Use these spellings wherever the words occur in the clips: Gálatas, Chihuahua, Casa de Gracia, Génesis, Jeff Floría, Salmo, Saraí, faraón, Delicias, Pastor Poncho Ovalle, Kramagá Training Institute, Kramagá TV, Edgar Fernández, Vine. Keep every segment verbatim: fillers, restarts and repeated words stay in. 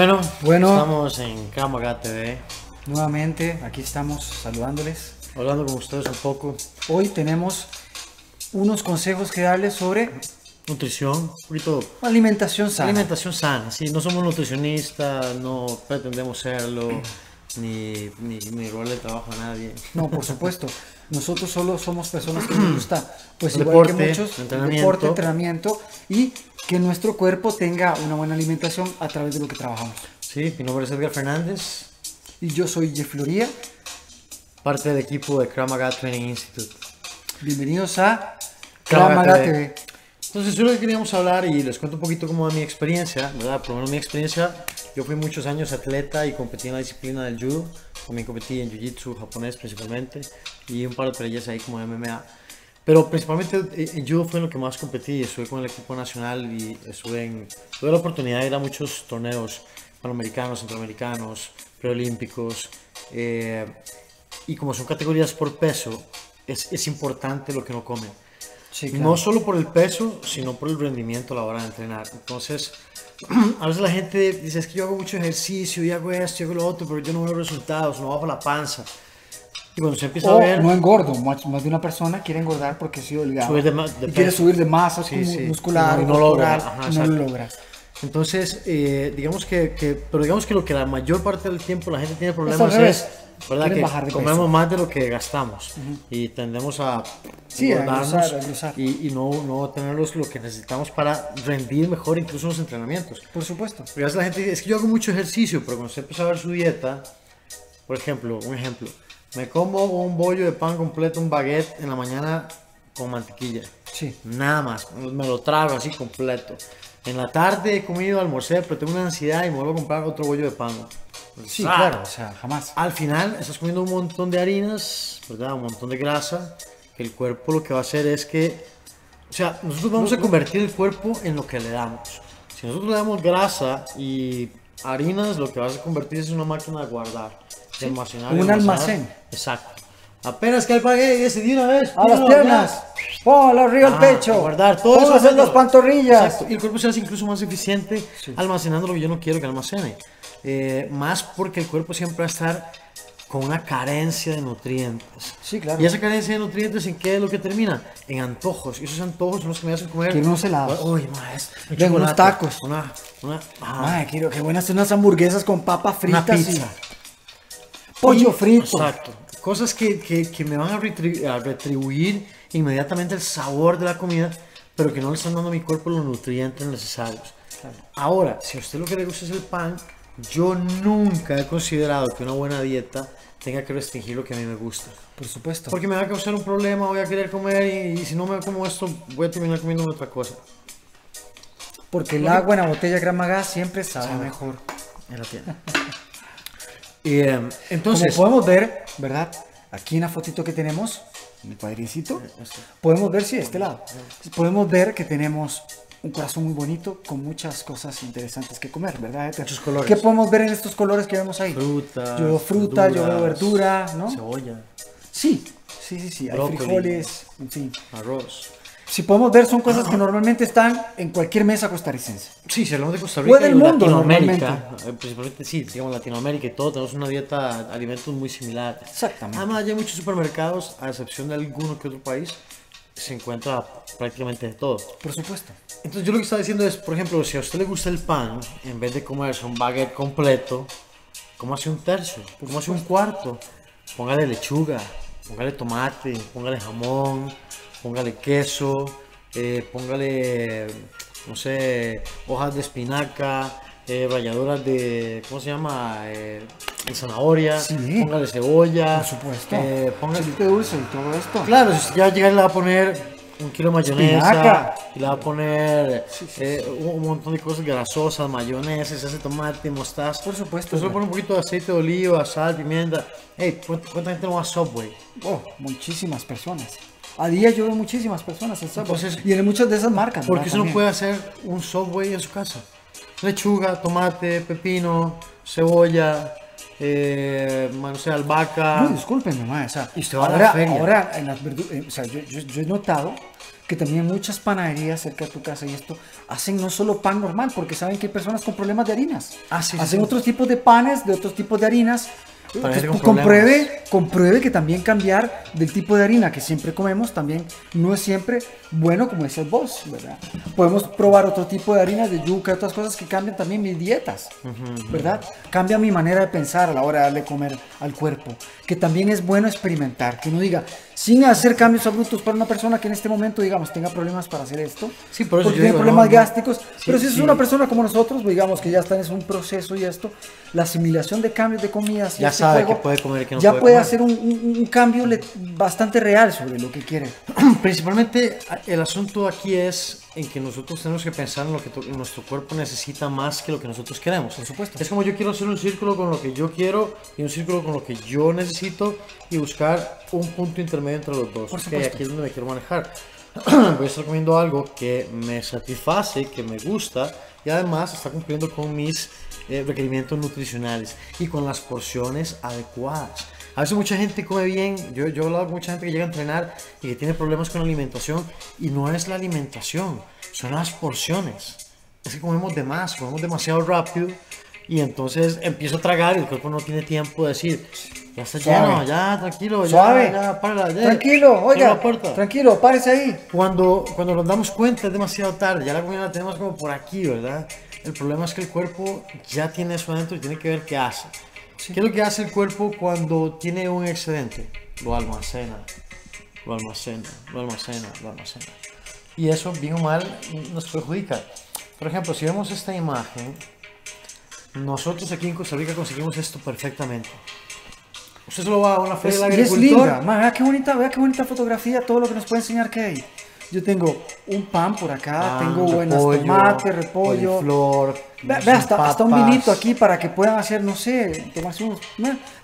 Bueno, bueno, estamos en Kramagá T V. Nuevamente, aquí estamos saludándoles, hablando con ustedes un poco. Hoy tenemos unos consejos que darles sobre nutrición, poquito, alimentación sana. Alimentación sana, sí, no somos nutricionistas, no pretendemos serlo, ni, ni, ni robarle el trabajo a nadie. No, por supuesto, nosotros solo somos personas que nos gusta, pues el igual deporte, que muchos, entrenamiento. El deporte, entrenamiento y que nuestro cuerpo tenga una buena alimentación a través de lo que trabajamos. Sí, mi nombre es Edgar Fernández. Y yo soy Jeff Floría, parte del equipo de Kramagá Training Institute. Bienvenidos a Kramagá T V. Entonces, yo lo que queríamos hablar, y les cuento un poquito como de mi experiencia, ¿verdad? Por lo menos mi experiencia, yo fui muchos años atleta y competí en la disciplina del judo. También competí en jiu-jitsu japonés principalmente, y un par de peleas ahí como de M M A. Pero principalmente en judo fue en lo que más competí. Estuve con el equipo nacional y estuve en, tuve la oportunidad de ir a muchos torneos panamericanos, centroamericanos, preolímpicos. Eh, y como son categorías por peso, es, es importante lo que uno come. Sí, claro. No solo por el peso, sino por el rendimiento a la hora de entrenar. Entonces, a veces la gente dice, es que yo hago mucho ejercicio y hago esto y hago lo otro, pero yo no veo resultados, no bajo la panza. Y cuando se empieza o a ver... no engordo, más, más de una persona quiere engordar porque ha sido delgado. De de y quiere subir de masa sí, sí. muscular, no, no, muscular, logra. Ajá, no lo logra. Entonces, eh, digamos que, que, pero digamos que lo que la mayor parte del tiempo la gente tiene problemas es, ¿verdad? Que bajar de comemos peso. Más de lo que gastamos uh-huh. y tendemos a sí, engordarnos a usar, a usar. y, y no, no tener los, lo que necesitamos para rendir mejor incluso en los entrenamientos. Por supuesto. Porque a veces la gente dice, es que yo hago mucho ejercicio, pero cuando se empieza a ver su dieta, por ejemplo, un ejemplo, me como un bollo de pan completo, un baguette en la mañana con mantequilla. Sí. Nada más, me lo trago así completo. En la tarde he comido, almorcé, pero tengo una ansiedad y me vuelvo a comprar otro bollo de pan. Pues, sí, ah, claro, o sea, jamás. Al final estás comiendo un montón de harinas, ¿verdad? Un montón de grasa, que el cuerpo lo que va a hacer es que... O sea, nosotros vamos a convertir el cuerpo en lo que le damos. Si nosotros le damos grasa y harinas, lo que vas a convertir es en una máquina de guardar, de almacenar. Un almacén. Exacto. Apenas que pagué y decidí una vez. A las piernas. Ponlo arriba al pecho. Guardar todo eso. Hacer las pantorrillas. Exacto. Y el cuerpo se hace incluso más eficiente sí. almacenando lo que yo no quiero que almacene. Eh, más porque el cuerpo siempre va a estar con una carencia de nutrientes. Sí, claro. Y esa carencia de nutrientes, ¿en qué es lo que termina? En antojos. Y esos antojos son los que me hacen comer. Quiero unos helados. Uy, más. Quiero unos tacos. Una. una ah, quiero que buenas unas hamburguesas con papas fritas. Una pizza. Y pollo frito. Exacto. Cosas que, que, que me van a retribuir, a retribuir inmediatamente el sabor de la comida, pero que no le están dando a mi cuerpo los nutrientes necesarios. Claro. Ahora, si a usted lo que le gusta es el pan, yo nunca he considerado que una buena dieta tenga que restringir lo que a mí me gusta. Por supuesto. Porque me va a causar un problema, voy a querer comer y, y si no me como esto, voy a terminar comiendo otra cosa. Porque el agua en la botella de Kramagá siempre sabe, sabe mejor en la tienda. Y, um, entonces, como podemos ver, ¿verdad? Aquí en la fotito que tenemos, en el cuadricito, podemos ver, sí, de este lado, podemos ver que tenemos un corazón muy bonito con muchas cosas interesantes que comer, ¿verdad? Muchos colores. ¿Qué podemos ver en estos colores que vemos ahí? Fruta. Yo veo fruta, verduras, yo veo verdura, ¿no? Cebolla. Sí, sí, sí, sí. Brócoli, hay frijoles, en fin. Arroz. Si podemos ver, son cosas que normalmente están en cualquier mesa costarricense. Sí, si hablamos de Costa Rica o del mundo, Latinoamérica, principalmente sí, digamos Latinoamérica y todo, tenemos una dieta de alimentos muy similar. Exactamente. Además, hay muchos supermercados, a excepción de alguno que otro país, se encuentra prácticamente de todo. Por supuesto. Entonces, yo lo que estaba diciendo es, por ejemplo, si a usted le gusta el pan, en vez de comerse un baguette completo, cómase un tercio, cómase un cuarto, póngale lechuga, póngale tomate, póngale jamón, póngale queso, eh, póngale, no sé, hojas de espinaca, eh, ralladuras de, ¿cómo se llama? Eh, de zanahoria, sí. póngale cebolla. Por supuesto. Eh, póngale chilito dulce y todo esto. Claro, si ya llega y le va a poner un kilo de mayonesa, espinaca. Y le va a poner sí, sí, sí. Eh, un montón de cosas grasosas, mayonesa, salsa de tomate, mostaza. Por supuesto. Entonces le pone un poquito de aceite de oliva, sal, pimienta. Hey, ¿cuánta gente no va a Subway? Oh, muchísimas personas. A día yo veo muchísimas personas en Subway. Entonces, y en muchas de esas marcas. Porque eso no puede hacer un Subway en su casa. Lechuga, tomate, pepino, cebolla, eh, no sé, albahaca. No, discúlpenme, mamá. O sea, y usted va ahora, a la feria. Ahora, en las verduras, eh, o sea, yo, yo, yo he notado que también muchas panaderías cerca de tu casa y esto hacen no solo pan normal, porque saben que hay personas con problemas de harinas. Ah, sí, hacen sí. otros tipos de panes, de otros tipos de harinas. Entonces, pues, compruebe, compruebe que también cambiar del tipo de harina que siempre comemos también no es siempre bueno, como decías vos, ¿verdad? Podemos probar otro tipo de harinas, de yuca, otras cosas que cambian también mis dietas, ¿verdad? Cambia mi manera de pensar a la hora de darle comer al cuerpo, que también es bueno experimentar, que uno diga, sin hacer cambios abruptos para una persona que en este momento, digamos, tenga problemas para hacer esto, sí, por eso porque yo tiene digo, problemas no, gástricos, sí, pero si es sí. una persona como nosotros, digamos, que ya está en un proceso y esto, la asimilación de cambios de comidas, ya este sabe juego, que puede comer, que no ya puede, puede hacer un, un, un cambio bastante real sobre lo que quiere. Principalmente el asunto aquí es en que nosotros tenemos que pensar en lo que nuestro cuerpo necesita más que lo que nosotros queremos. Por supuesto. Es como yo quiero hacer un círculo con lo que yo quiero y un círculo con lo que yo necesito y buscar un punto intermedio entre los dos. Por supuesto. Que aquí es donde me quiero manejar. Voy a estar comiendo algo que me satisface, que me gusta y además está cumpliendo con mis eh, requerimientos nutricionales y con las porciones adecuadas. A veces mucha gente come bien, yo, yo he hablado con mucha gente que llega a entrenar y que tiene problemas con la alimentación y no es la alimentación, son las porciones. Es que comemos de más, comemos demasiado rápido y entonces empiezo a tragar y el cuerpo no tiene tiempo de decir, ya está lleno, ya, tranquilo, ya, ya, para, ya. Tranquilo, oiga, tranquilo, párese ahí. Cuando, cuando nos damos cuenta es demasiado tarde, ya la comida la tenemos como por aquí, ¿verdad? El problema es que el cuerpo ya tiene eso adentro y tiene que ver qué hace. Sí. ¿Qué es lo que hace el cuerpo cuando tiene un excedente? Lo almacena, lo almacena, lo almacena, lo almacena. Y eso, bien o mal, nos perjudica. Por ejemplo, si vemos esta imagen, nosotros aquí en Costa Rica conseguimos esto perfectamente. Usted solo va a una feria del agricultor. Y es linda, man, vea qué bonita, vea qué bonita fotografía, todo lo que nos puede enseñar que hay. Yo tengo un pan por acá, pan, tengo buenas repollo, tomate, repollo, flor, ve, ve hasta, hasta un vinito aquí para que puedan hacer, no sé, tomarse unos,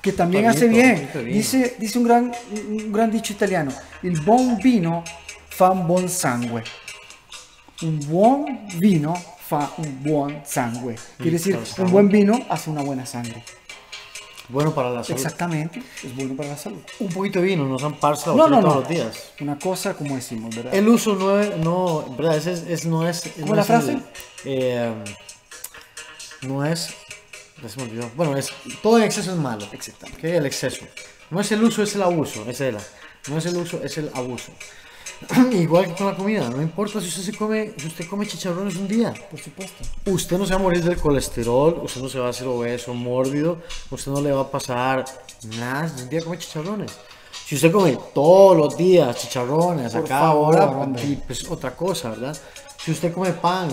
que también bonito, hace bien. Dice, dice un gran, un gran dicho italiano, il buon vino fa un buon sangue. Un buon vino fa un buon sangue. Quiere decir, un buen vino hace una buena sangre. Bueno para la salud. Exactamente, es bueno para la salud. Un poquito de vino, no son parsa no, no, todos no. los días. Una cosa como decimos, ¿verdad? El uso no es, no, ¿verdad? Es, es, no es... ¿Cómo no la es frase? El, eh, no es... Ya se me olvidó. Bueno, es, todo en exceso es malo. Exactamente. ¿Okay? El exceso. No es el uso, es el abuso. Es el, no es el uso, es el abuso. Igual que con la comida, no importa si usted se come, si usted come chicharrones un día, por supuesto. Usted no se va a morir del colesterol, usted no se va a hacer obeso, mórbido, usted no le va a pasar nada si un día come chicharrones. Si usted come todos los días chicharrones, por a cada favor, hora, hombre. Y pues otra cosa, ¿verdad? Si usted come pan,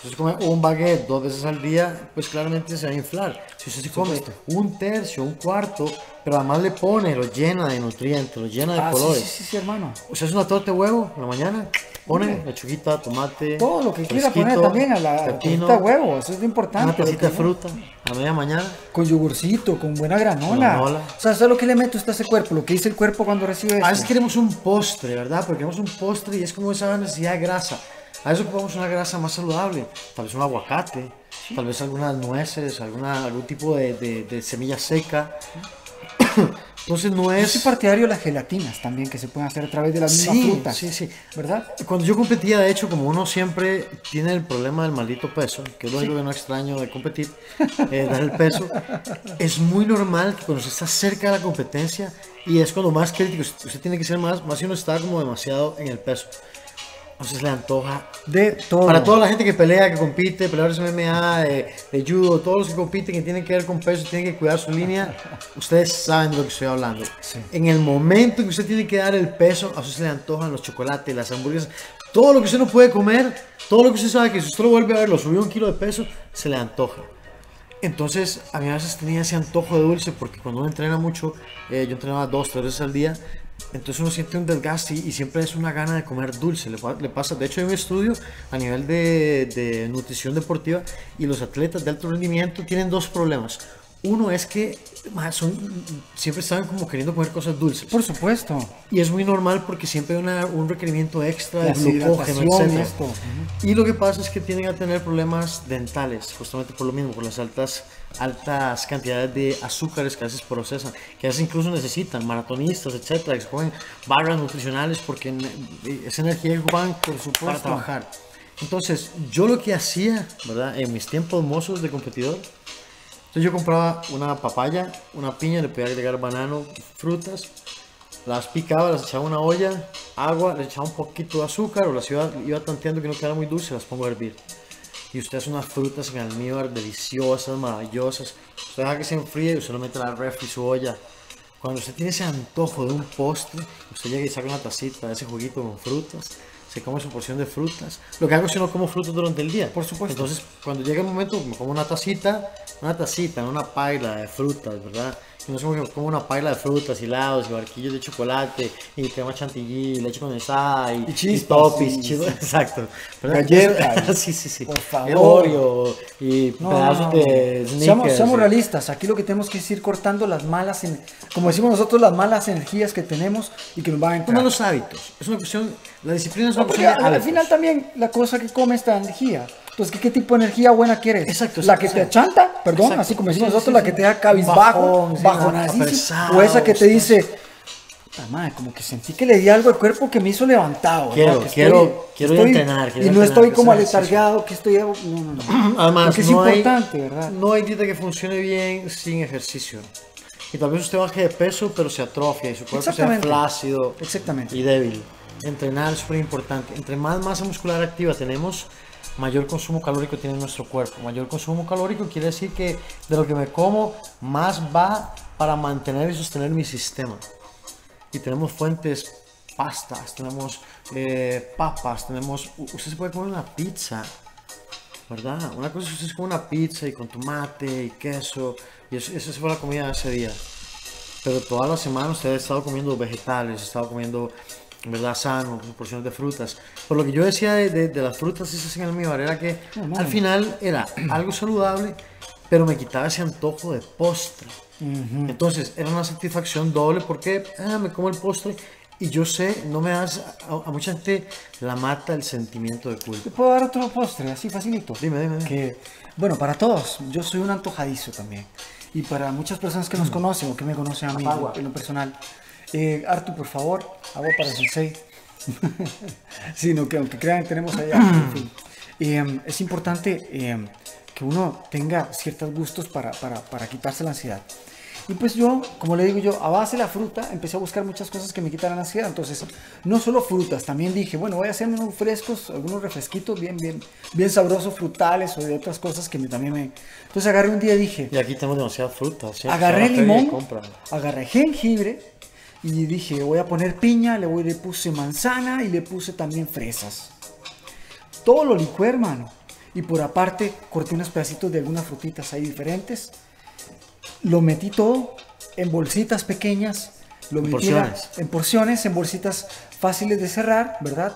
si usted come un baguette dos veces al día, pues claramente se va a inflar. Si usted se come un tercio, un cuarto, pero además le pone, lo llena de nutrientes, lo llena de ah, colores. Sí, sí, sí, hermano. O sea, es una torta de huevo en la mañana, pone Bien. lechuguita, tomate, todo lo que quiera poner también a la tortita de huevo, eso es lo importante. Una tortita de fruta a media mañana. Con yogurcito, con buena granola. granola. O sea, eso es lo que le meto usted a ese cuerpo, lo que dice el cuerpo cuando recibe eso. A veces queremos un postre, ¿verdad? Porque queremos un postre y es como esa necesidad de grasa. A eso ocupamos una grasa más saludable, tal vez un aguacate, sí. tal vez algunas nueces, alguna, algún tipo de, de, de semilla seca. Entonces no es... Yo soy partidario de las gelatinas también, que se pueden hacer a través de las sí, mismas frutas. Sí, sí, ¿verdad? Cuando yo competía, de hecho, como uno siempre tiene el problema del maldito peso, que es lo sí. que no extraño de competir, eh, dar el peso, es muy normal que cuando se está cerca de la competencia, y es cuando más crítico, usted tiene que ser más, más si uno está como demasiado en el peso. Entonces le antoja de todo. Para toda la gente que pelea, que compite, peleadores de M M A, de, de judo, todos los que compiten, que tienen que ver con peso, tienen que cuidar su línea, ustedes saben de lo que estoy hablando. Sí. En el momento en que usted tiene que dar el peso, a usted le antojan los chocolates, las hamburguesas, todo lo que usted no puede comer, todo lo que usted sabe que si usted lo vuelve a ver, lo subió un kilo de peso, se le antoja. Entonces, a mí a veces tenía ese antojo de dulce, porque cuando uno entrena mucho, eh, yo entrenaba dos, tres veces al día, entonces uno siente un desgaste y, y siempre es una gana de comer dulce, le, le pasa. De hecho hay un estudio a nivel de, de nutrición deportiva y los atletas de alto rendimiento tienen dos problemas. Uno es que man, son, siempre están como queriendo comer cosas dulces. Por supuesto. Y es muy normal porque siempre hay una, un requerimiento extra de glucógeno, etcétera. Y lo que pasa es que tienden a tener problemas dentales, justamente por lo mismo, por las altas, altas cantidades de azúcares que a veces procesan, que a veces incluso necesitan maratonistas, etcétera, que comen barras nutricionales porque esa energía es van por supuesto para trabajar. Entonces, yo lo que hacía, ¿verdad? En mis tiempos mozos de competidor, entonces yo compraba una papaya, una piña, le podía agregar banano, frutas, las picaba, las echaba en una olla, agua, le echaba un poquito de azúcar o las iba, iba tanteando que no quedara muy dulce, las pongo a hervir. Y usted hace unas frutas en almíbar deliciosas, maravillosas. Usted deja que se enfríe y usted lo mete a la refri, su olla. Cuando usted tiene ese antojo de un postre, usted llega y saca una tacita de ese juguito con frutas. Se come su porción de frutas. Lo que hago es que no como frutas durante el día. Por supuesto. Entonces, cuando llega el momento, me como una tacita, una tacita, una paila de frutas, ¿verdad? Y no solo como una paila de frutas, hilados, y barquillos de chocolate, y crema chantilly, leche condensada, y, y chispas, topis, sí, chispas, sí. Exacto. Galletas. sí, sí, sí. Por favor. Oreo, y no, pedazos de Snickers. Seamos, seamos sí. realistas. Aquí lo que tenemos que es ir cortando las malas, en, como decimos nosotros, las malas energías que tenemos y que nos van a entrar. Son malos hábitos. Es una cuestión, la disciplina es una no, cuestión porque, de hábitos. Al final también la cosa que come esta energía. Entonces, ¿qué, ¿qué tipo de energía buena quieres? Exacto. ¿La que sí. te achanta? Perdón, exacto. Así como decimos sí, nosotros, sí, la sí. que te da cabizbajo, bajo, bajo nada, sí, sí. O esa que te dice, ah, madre, como que sentí que le di algo al cuerpo que me hizo levantado. Quiero, ¿no? quiero, estoy, quiero estoy, entrenar. Quiero y no entrenar, estoy como aletargado, que estoy... No, no, no. Además, porque es no importante, hay, ¿verdad? No hay dieta que funcione bien sin ejercicio. Y tal vez usted baje de peso, pero se atrofia y su cuerpo sea flácido y débil. Entrenar es súper importante. Entre más masa muscular activa tenemos, mayor consumo calórico tiene nuestro cuerpo. Mayor consumo calórico quiere decir que de lo que me como, más va para mantener y sostener mi sistema. Y tenemos fuentes, pastas, tenemos eh, papas, tenemos... Usted se puede comer una pizza, ¿verdad? Una cosa es que usted se come una pizza y con tomate y queso, y eso, eso fue la comida de ese día. Pero toda la semana usted ha estado comiendo vegetales, ha estado comiendo... en verdad sano, porciones de frutas. Por lo que yo decía de, de, de las frutas esas en almíbar era que oh, al final era algo saludable, pero me quitaba ese antojo de postre. Uh-huh. Entonces era una satisfacción doble porque ah, me como el postre y yo sé, no me das, a, a mucha gente la mata el sentimiento de culpa. ¿Te puedo dar otro postre así facilito? Dime, dime. dime. Que, bueno, para todos, yo soy un antojadizo también. Y para muchas personas que nos conocen o que me conocen a mí Apagua. en lo personal, Eh, Artu, por favor, agua para el sensei. Sí, no, que aunque crean, tenemos allá. En fin. eh, es importante eh, que uno tenga ciertos gustos para, para, para quitarse la ansiedad. Y pues yo, como le digo yo, a base de la fruta, empecé a buscar muchas cosas que me quitaran la ansiedad. Entonces, no solo frutas, también dije, bueno, voy a hacerme unos frescos, algunos refresquitos bien, bien, bien sabrosos, frutales o de otras cosas que me, también me... Entonces agarré un día y dije... Y aquí tenemos demasiadas frutas. ¿Sí? Agarré limón, agarré jengibre... Y dije, voy a poner piña, le, voy, le puse manzana y le puse también fresas. Todo lo licué, hermano. Y por aparte, corté unos pedacitos de algunas frutitas ahí diferentes. Lo metí todo en bolsitas pequeñas. Lo metí en porciones. En porciones, en bolsitas fáciles de cerrar, ¿verdad?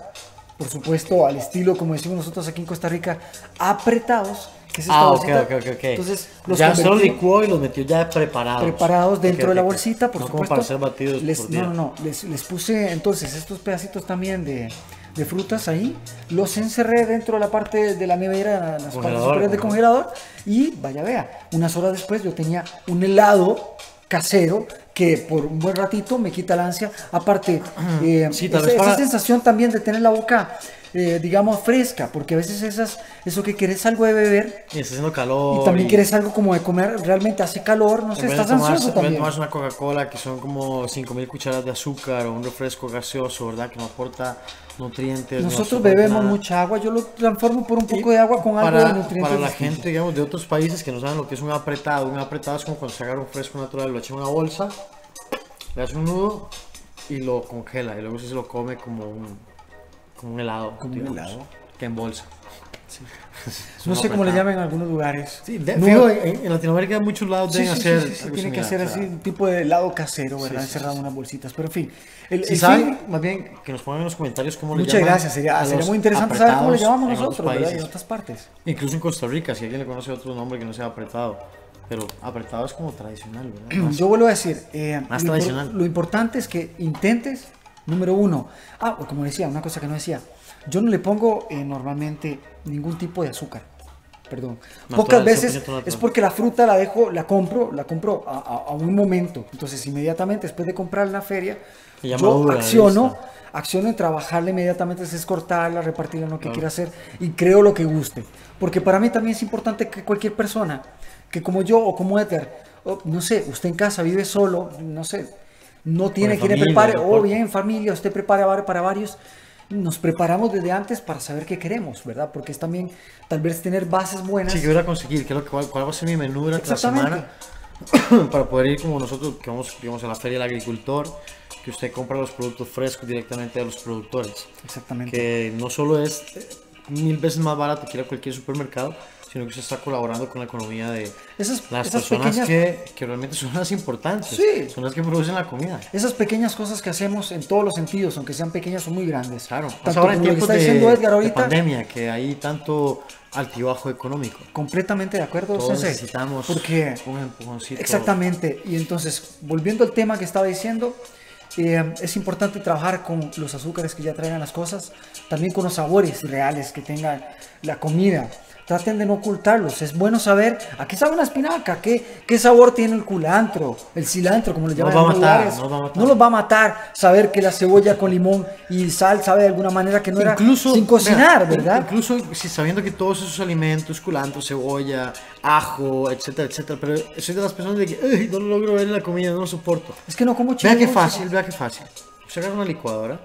Por supuesto, al estilo, como decimos nosotros aquí en Costa Rica, apretados. Es ah, ok, ok, ok. Entonces, los ya se los licuó y los metió ya preparados. Preparados dentro okay, okay, de la bolsita, por no supuesto. Como para ser batidos les, por no, no, no. Les, les puse entonces estos pedacitos también de, de frutas ahí. Los encerré dentro de la parte de la nevera, las partes superiores del congelador. Y vaya, vea, unas horas después yo tenía un helado casero que por un buen ratito me quita la ansia. Aparte, eh, sí, esa, para... esa sensación también de tener la boca... Eh, digamos fresca, porque a veces esas eso que quieres algo de beber y está haciendo calor y también y... quieres algo como de comer, realmente hace calor, no sé, estás tomar, ansioso también. Tomas una Coca-Cola que son como cinco mil cucharadas de azúcar o un refresco gaseoso, ¿verdad? Que no aporta nutrientes. Nosotros no bebemos nada. Mucha agua, yo lo transformo por un poco y de agua con para, algo de nutrientes. Para la distintos. Gente, digamos, de otros países que no saben lo que es un apretado, un apretado es como cuando se agarra un fresco natural, lo echa en una bolsa, le hace un nudo y lo congela y luego se lo come como un... Como un helado. Como un helado. Que en bolsa. Sí. No sé cómo le llaman en algunos lugares. Sí, de, no, fijo, en, en Latinoamérica en muchos lados deben sí, sí, hacer... Sí, sí, sí, tienen que hacer así, un tipo de helado casero, ¿verdad? Sí, sí, Encerrado sí, sí. unas bolsitas. Pero en fin. El, si el saben, fin, más bien, que nos pongan en los comentarios cómo le llaman. Muchas gracias. Sería, sería muy interesante saber cómo le llamamos nosotros, ¿verdad? Y en otras partes. Incluso en Costa Rica, si alguien le conoce otro nombre que no sea apretado. pero apretado es como tradicional, ¿verdad? Más, yo vuelvo a decir, eh, más lo, tradicional. Lo importante es que intentes, número uno, ah, como decía, una cosa que no decía, yo no le pongo eh, normalmente ningún tipo de azúcar, perdón, natural, pocas veces es porque la fruta la dejo, la compro, la compro a, a, a un momento, entonces inmediatamente después de comprar en la feria, yo madura, acciono, acciono en trabajarla inmediatamente, es cortarla, repartirla en lo que claro. quiera hacer y creo lo que guste, porque para mí también es importante que cualquier persona, que como yo o como Edgar, o, no sé, usted en casa vive solo, no sé, no tiene quien le prepare, o oh, bien en familia, usted prepara para varios, nos preparamos desde antes para saber qué queremos, ¿verdad? Porque es también, tal vez, tener bases buenas. Sí, yo voy a conseguir, que lo, cuál, ¿cuál va a ser mi menú durante la semana? Para poder ir como nosotros, que vamos, digamos, a la feria del agricultor, que usted compra los productos frescos directamente de los productores. Exactamente. Que no solo es mil veces más barato que ir a cualquier supermercado, sino que usted está colaborando con la economía de esas, las esas personas pequeñas... que, que realmente son las importantes, sí. son las que producen la comida. Esas pequeñas cosas que hacemos en todos los sentidos, aunque sean pequeñas, son muy grandes. Claro, tanto ahora en tiempos de pandemia, que hay tanto altibajo económico. Completamente de acuerdo, todos Sensei, necesitamos porque, un empujoncito. Exactamente, y entonces, volviendo al tema que estaba diciendo, Eh, es importante trabajar con los azúcares que ya traigan las cosas, también con los sabores reales que tenga la comida. Traten de no ocultarlos. Es bueno saber a qué sabe una espinaca, qué, qué sabor tiene el culantro, el cilantro, como lo llaman en los lugares. No los va a matar saber que la cebolla con limón y sal sabe de alguna manera que no era sin cocinar, ¿verdad? Incluso si sabiendo que todos esos alimentos, culantro, cebolla, ajo, etcétera, etcétera, pero soy de las personas de que no logro ver la comida, no lo soporto. Es que no como chile. Vea qué fácil, vea qué fácil. Usted agarra una licuadora,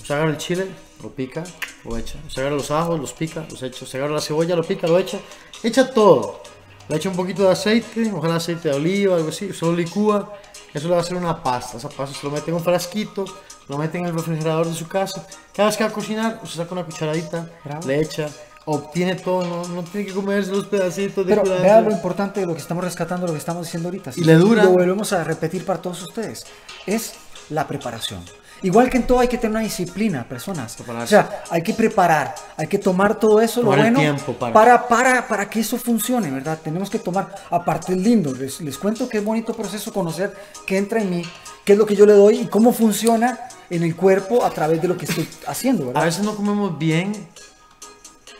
usted agarra el chile, lo pica, lo echa, se agarra los ajos, los pica, los echa, se agarra la cebolla, lo pica, lo echa, echa todo, le echa un poquito de aceite, ojalá aceite de oliva, algo así, solo licúa, eso le va a hacer una pasta, esa pasta se lo mete en un frasquito, lo mete en el refrigerador de su casa, cada vez que va a cocinar, usted saca una cucharadita, Bravo. le echa, obtiene todo, no, no tiene que comerse los pedacitos de... Pero vea lo importante de lo que estamos rescatando, lo que estamos diciendo ahorita, ¿sí? Y le dura. Lo volvemos a repetir para todos ustedes, es la preparación. Igual que en todo hay que tener una disciplina, personas. Prepararse. O sea, hay que preparar, hay que tomar todo eso, tomar lo bueno, tiempo para. Para, para, para que eso funcione, ¿verdad? Tenemos que tomar, aparte es lindo, les, les cuento que es bonito proceso conocer qué entra en mí, qué es lo que yo le doy y cómo funciona en el cuerpo a través de lo que estoy haciendo, ¿verdad? A veces no comemos bien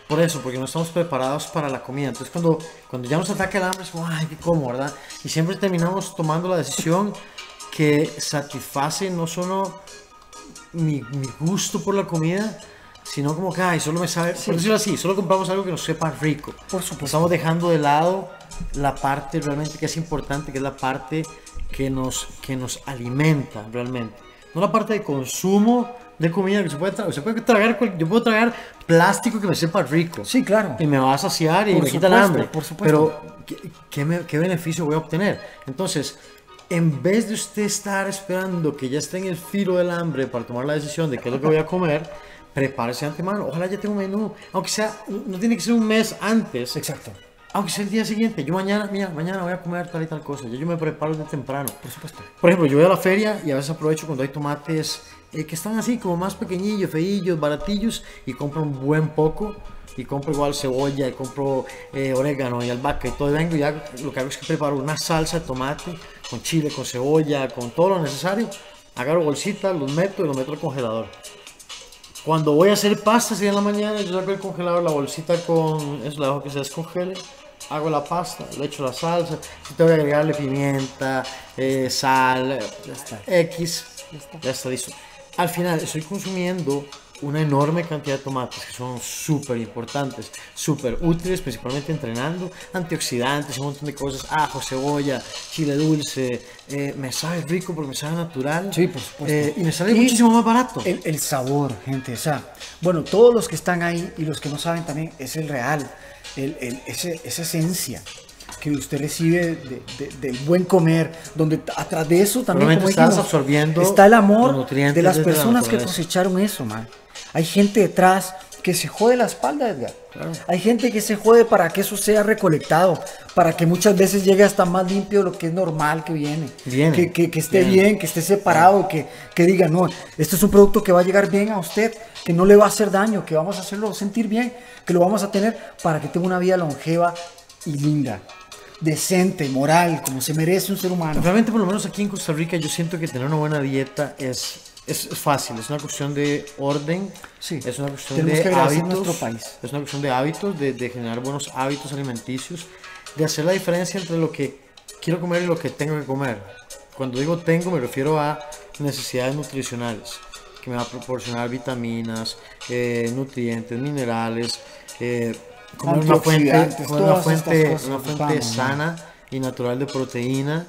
por eso, porque no estamos preparados para la comida. Entonces cuando, cuando ya nos ataca el hambre es como, ay, ¿qué como, verdad? Y siempre terminamos tomando la decisión que satisface no solo... Mi, mi gusto por la comida, sino como que, ay, solo me sabe, sí. por decirlo así, solo compramos algo que nos sepa rico. Por supuesto. Estamos dejando de lado la parte realmente que es importante, que es la parte que nos, que nos alimenta realmente. No la parte de consumo de comida, que se puede, tra se puede tragar, yo puedo tragar plástico que me sepa rico. Sí, claro. Y me va a saciar y por me supuesto, quita el hambre. Por supuesto. Pero, ¿qué, qué, me, ¿qué beneficio voy a obtener? Entonces... En vez de usted estar esperando que ya esté en el filo del hambre para tomar la decisión de qué es lo que voy a comer, prepárese de antemano. Ojalá ya tenga un menú. Aunque sea, no tiene que ser un mes antes. Exacto. Aunque sea el día siguiente. Yo mañana, mira, mañana voy a comer tal y tal cosa. Ya yo me preparo de temprano. Por supuesto. Por ejemplo, yo voy a la feria y a veces aprovecho cuando hay tomates eh, que están así como más pequeñillos, feillos, baratillos y compro un buen poco. Y compro igual cebolla, y compro eh, orégano y albahaca y todo. Y vengo y hago, lo que hago es que preparo una salsa de tomate con chile, con cebolla, con todo lo necesario. Agarro bolsitas, los meto y los meto al congelador. Cuando voy a hacer pasta, si en la mañana yo saco el congelador, la bolsita con eso, la dejo que se descongele. Hago la pasta, le echo la salsa. Si tengo que agregarle pimienta, eh, sal, ya está. X, ya está. ya está listo. Al final estoy consumiendo una enorme cantidad de tomates que son súper importantes, súper útiles, principalmente entrenando, antioxidantes, un montón de cosas, ajo, cebolla, chile dulce, eh, me sabe rico porque me sabe natural. Sí, por supuesto. Eh, y me sale y muchísimo más barato. El, el sabor, gente, o sea, bueno, todos los que están ahí y los que no saben también, es el real, el, el, ese, esa esencia que usted recibe de, de, del buen comer, donde atrás de eso también como estás dijimos, absorbiendo está el amor de las personas la que cosecharon eso, man. Hay gente detrás que se jode la espalda, Edgar. Claro. Hay gente que se jode para que eso sea recolectado, para que muchas veces llegue hasta más limpio de lo que es normal que viene. viene que, que, que esté viene. bien, que esté separado, que, que diga, no, este es un producto que va a llegar bien a usted, que no le va a hacer daño, que vamos a hacerlo sentir bien, que lo vamos a tener para que tenga una vida longeva y linda. decente, moral, como se merece un ser humano. Realmente, por lo menos aquí en Costa Rica, yo siento que tener una buena dieta es... es fácil, es una cuestión de orden, sí, es una cuestión de hábitos, nuestro país. es una cuestión de hábitos, de, de generar buenos hábitos alimenticios, de hacer la diferencia entre lo que quiero comer y lo que tengo que comer. Cuando digo tengo, me refiero a necesidades nutricionales, que me va a proporcionar vitaminas, eh, nutrientes, minerales, eh, como una fuente, como una fuente, una fuente sana y natural de proteína.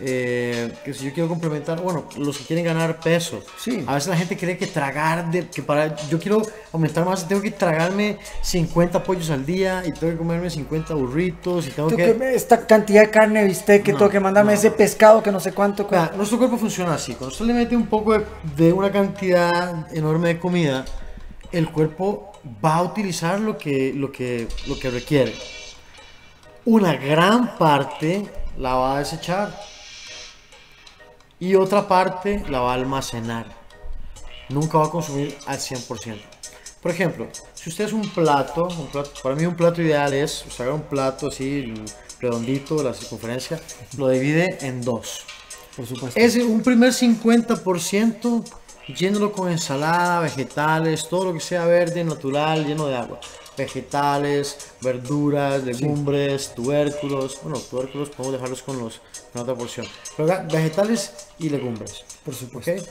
Eh, que si yo quiero complementar, bueno, los que quieren ganar peso, sí. A veces la gente cree que tragar de, que para yo quiero aumentar más tengo que tragarme cincuenta pollos al día y tengo que comerme cincuenta burritos y tengo, tengo que... que esta cantidad de carne, bistec, que no, tengo que mandarme no. ese pescado que no sé cuánto. Mira, nuestro cuerpo funciona así. Cuando usted le mete un poco de, de una cantidad enorme de comida, el cuerpo va a utilizar lo que lo que lo que requiere. Una gran parte la va a desechar y otra parte la va a almacenar. Nunca va a consumir al cien por ciento. Por ejemplo, si usted es un plato, un plato, para mí un plato ideal es, usted haga un plato así, redondito, la circunferencia, lo divide en dos. Por supuesto. Es un primer cincuenta por ciento llénelo con ensalada, vegetales, todo lo que sea verde, natural, lleno de agua. Vegetales, verduras, legumbres, sí. tubérculos. Bueno, tubérculos podemos dejarlos con, los, con otra porción. Pero acá, vegetales y legumbres. Por supuesto. ¿Okay?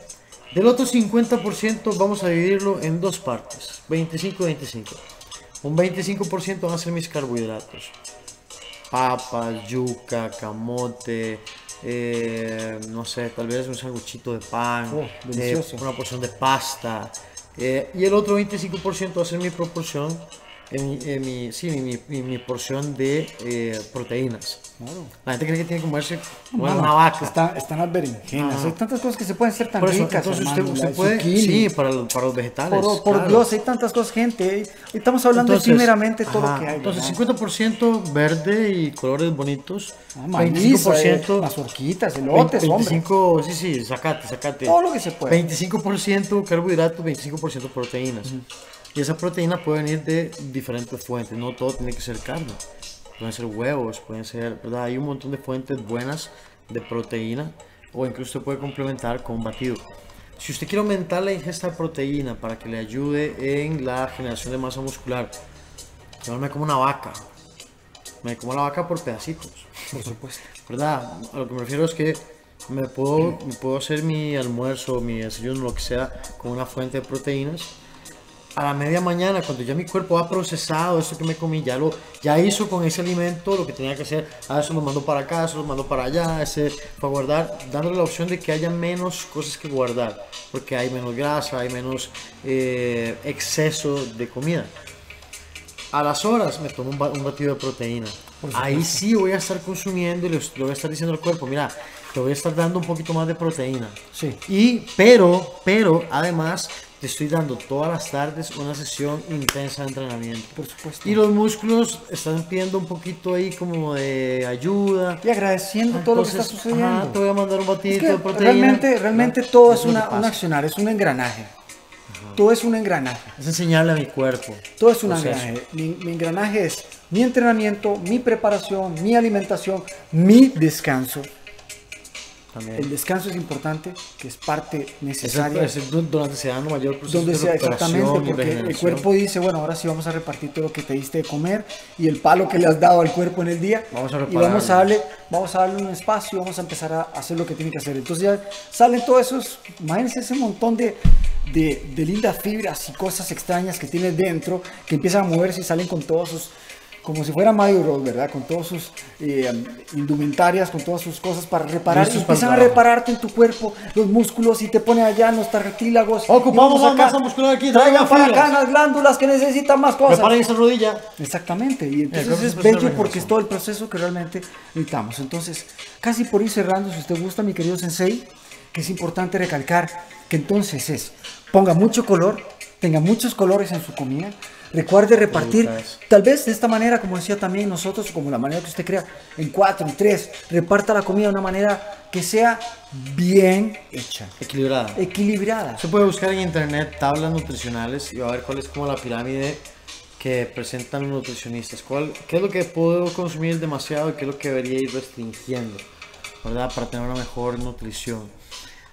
Del otro cincuenta por ciento vamos a dividirlo en dos partes: veinticinco y veinticinco. Un veinticinco por ciento van a ser mis carbohidratos: papas, yuca, camote. Eh, no sé, tal vez un sanguchito de pan. Oh, delicioso. Eh, una porción de pasta. Eh, y el otro veinticinco por ciento va a ser mi proporción. En, en mi, sí, mi, mi, mi porción de eh, proteínas. Claro. La gente cree que tiene que comerse bueno, una vaca. Está, están las berenjenas. Ah. Hay tantas cosas que se pueden hacer tan eso, ricas. Entonces hermano, usted, usted puede, sí, para los, para los vegetales. Por, por claro. Dios, hay tantas cosas, gente. Estamos hablando primeramente todo ajá, lo que hay. Entonces, ¿verdad? cincuenta por ciento verde y colores bonitos. Ah, maíz, veinticinco por ciento. Mazorquitas, elotes, hombre. Sí, sí, sacate, sacate. Todo lo que se puede. veinticinco por ciento carbohidratos, veinticinco por ciento proteínas. Uh -huh. Y esa proteína puede venir de diferentes fuentes, no todo tiene que ser carne, pueden ser huevos, pueden ser, ¿verdad? Hay un montón de fuentes buenas de proteína, o incluso usted puede complementar con batido. Si usted quiere aumentar la ingesta de proteína para que le ayude en la generación de masa muscular, yo me como una vaca, me como la vaca por pedacitos, por supuesto, ¿verdad? A lo que me refiero es que me puedo, me puedo hacer mi almuerzo, mi desayuno, lo que sea, con una fuente de proteínas. A la media mañana, cuando ya mi cuerpo ha procesado eso que me comí, ya lo ya hizo con ese alimento lo que tenía que hacer. A eso lo mando para acá, eso lo mando para allá, ese para guardar, dándole la opción de que haya menos cosas que guardar, porque hay menos grasa, hay menos eh, exceso de comida. A las horas me tomo un, un batido de proteína. Ahí sí voy a estar consumiendo y le voy a estar diciendo al cuerpo, mira, te voy a estar dando un poquito más de proteína. Sí. Y, pero, pero, además, te estoy dando todas las tardes una sesión intensa de entrenamiento. Por supuesto. Y los músculos están pidiendo un poquito ahí como de ayuda. Y agradeciendo entonces, todo lo que está sucediendo. Ajá, te voy a mandar un batidito es que de proteína. Realmente, realmente no, todo es una, un accionar, es un engranaje. Ajá. Todo es un engranaje. Es enseñarle a mi cuerpo. Todo es un engranaje. Mi, mi engranaje es mi entrenamiento, mi preparación, mi alimentación, mi descanso. También. El descanso es importante, que es parte necesaria. Es, es donde se da un mayor proceso donde de sea, exactamente, porque el cuerpo dice, bueno, ahora sí vamos a repartir todo lo que te diste de comer y el palo que le has dado al cuerpo en el día. Vamos a y vamos a, darle, vamos a darle un espacio, vamos a empezar a hacer lo que tiene que hacer. Entonces ya salen todos esos, imagínense ese montón de, de, de lindas fibras y cosas extrañas que tiene dentro, que empiezan a moverse y salen con todos sus... como si fuera Mario, ¿verdad? Con todas sus eh, indumentarias, con todas sus cosas para reparar. Y empiezan a repararte en tu cuerpo los músculos y te ponen allá en los tartílagos. Ocupamos la masa muscular aquí. Traigan para acá las glándulas que necesitan más cosas. Reparen esa rodilla. Exactamente. Y entonces sí, es bello porque es todo el proceso que realmente necesitamos. Entonces, casi por ir cerrando, si usted gusta, mi querido sensei, que es importante recalcar que entonces es, ponga mucho color, tenga muchos colores en su comida. Recuerde repartir, tal vez de esta manera, como decía también nosotros, como la manera que usted crea, en cuatro, en tres, reparta la comida de una manera que sea bien hecha. Equilibrada. Equilibrada. Se puede buscar en internet tablas nutricionales y va a ver cuál es como la pirámide que presentan los nutricionistas? ¿Cuál, ¿Qué es lo que puedo consumir demasiado y qué es lo que debería ir restringiendo, ¿verdad?, para tener una mejor nutrición?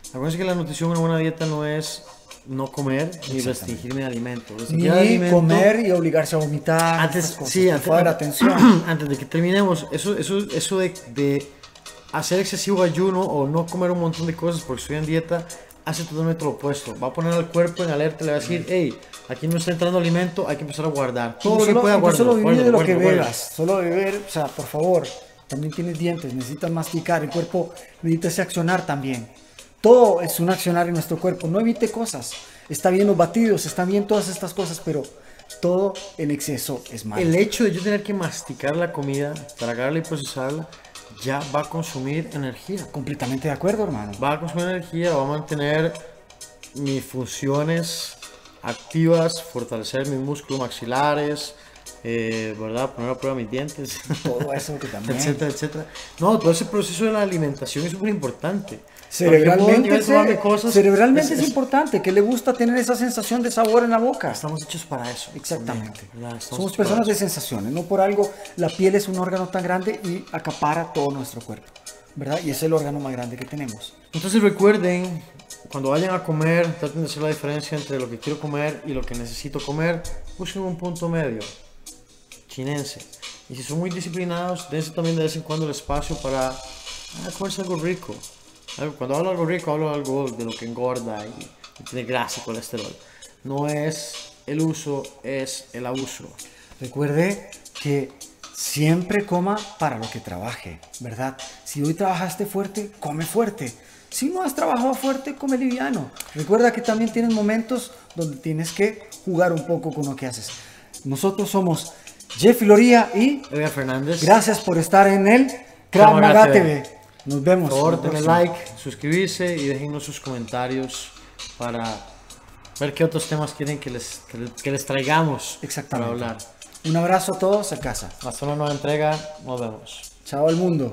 Acuérdense que la nutrición en una buena dieta no es no comer ni restringirme de alimento. Ni alimento, comer y obligarse a vomitar. Antes, cosas, sí, antes, antes, atención. Antes de que terminemos, eso, eso, eso de, de hacer excesivo ayuno o no comer un montón de cosas porque estoy en dieta, hace totalmente lo opuesto. Va a poner al cuerpo en alerta, le va a decir, hey, aquí no está entrando alimento, hay que empezar a guardar. Todo lo que pueda guardar. Solo vivir de lo que bebas, solo beber, o sea, por favor, también tienes dientes, necesitas masticar, el cuerpo necesita ese accionar también. Todo es un accionar en nuestro cuerpo. No evite cosas. Está bien los batidos, están bien todas estas cosas, pero todo en exceso es malo. El hecho de yo tener que masticar la comida, tragarla y procesarla, ya va a consumir energía. Completamente de acuerdo, hermano. Va a consumir energía, va a mantener mis funciones activas, fortalecer mis músculos maxilares, eh, ¿verdad? Poner a prueba mis dientes. Todo eso que también. etcétera, etcétera. No, todo ese proceso de la alimentación es súper importante. Cerebralmente, cere cosas, cerebralmente es, es, es importante, que le gusta tener esa sensación de sabor en la boca. Estamos hechos para eso. Exactamente. Somos personas de sensaciones, no por algo la piel es un órgano tan grande y acapara todo nuestro cuerpo, ¿verdad? Y es el órgano más grande que tenemos. Entonces recuerden, cuando vayan a comer, traten de hacer la diferencia entre lo que quiero comer y lo que necesito comer. Busquen un punto medio, chinense. Y si son muy disciplinados, dense también de vez en cuando el espacio para ah, comerse algo rico. Cuando hablo de algo rico, hablo de algo de lo que engorda y, y tiene grasa y colesterol. No es el uso, es el abuso. Recuerde que siempre coma para lo que trabaje, ¿verdad? Si hoy trabajaste fuerte, come fuerte. Si no has trabajado fuerte, come liviano. Recuerda que también tienes momentos donde tienes que jugar un poco con lo que haces. Nosotros somos Jeff Floría y Edgar Fernández. Gracias por estar en el Kramagá T V. Nos vemos. Por favor, denle like, suscribirse y déjennos sus comentarios para ver qué otros temas quieren que les, que les, que les traigamos para hablar. Un abrazo a todos a casa. Hasta una nueva entrega. Nos vemos. Chao al mundo.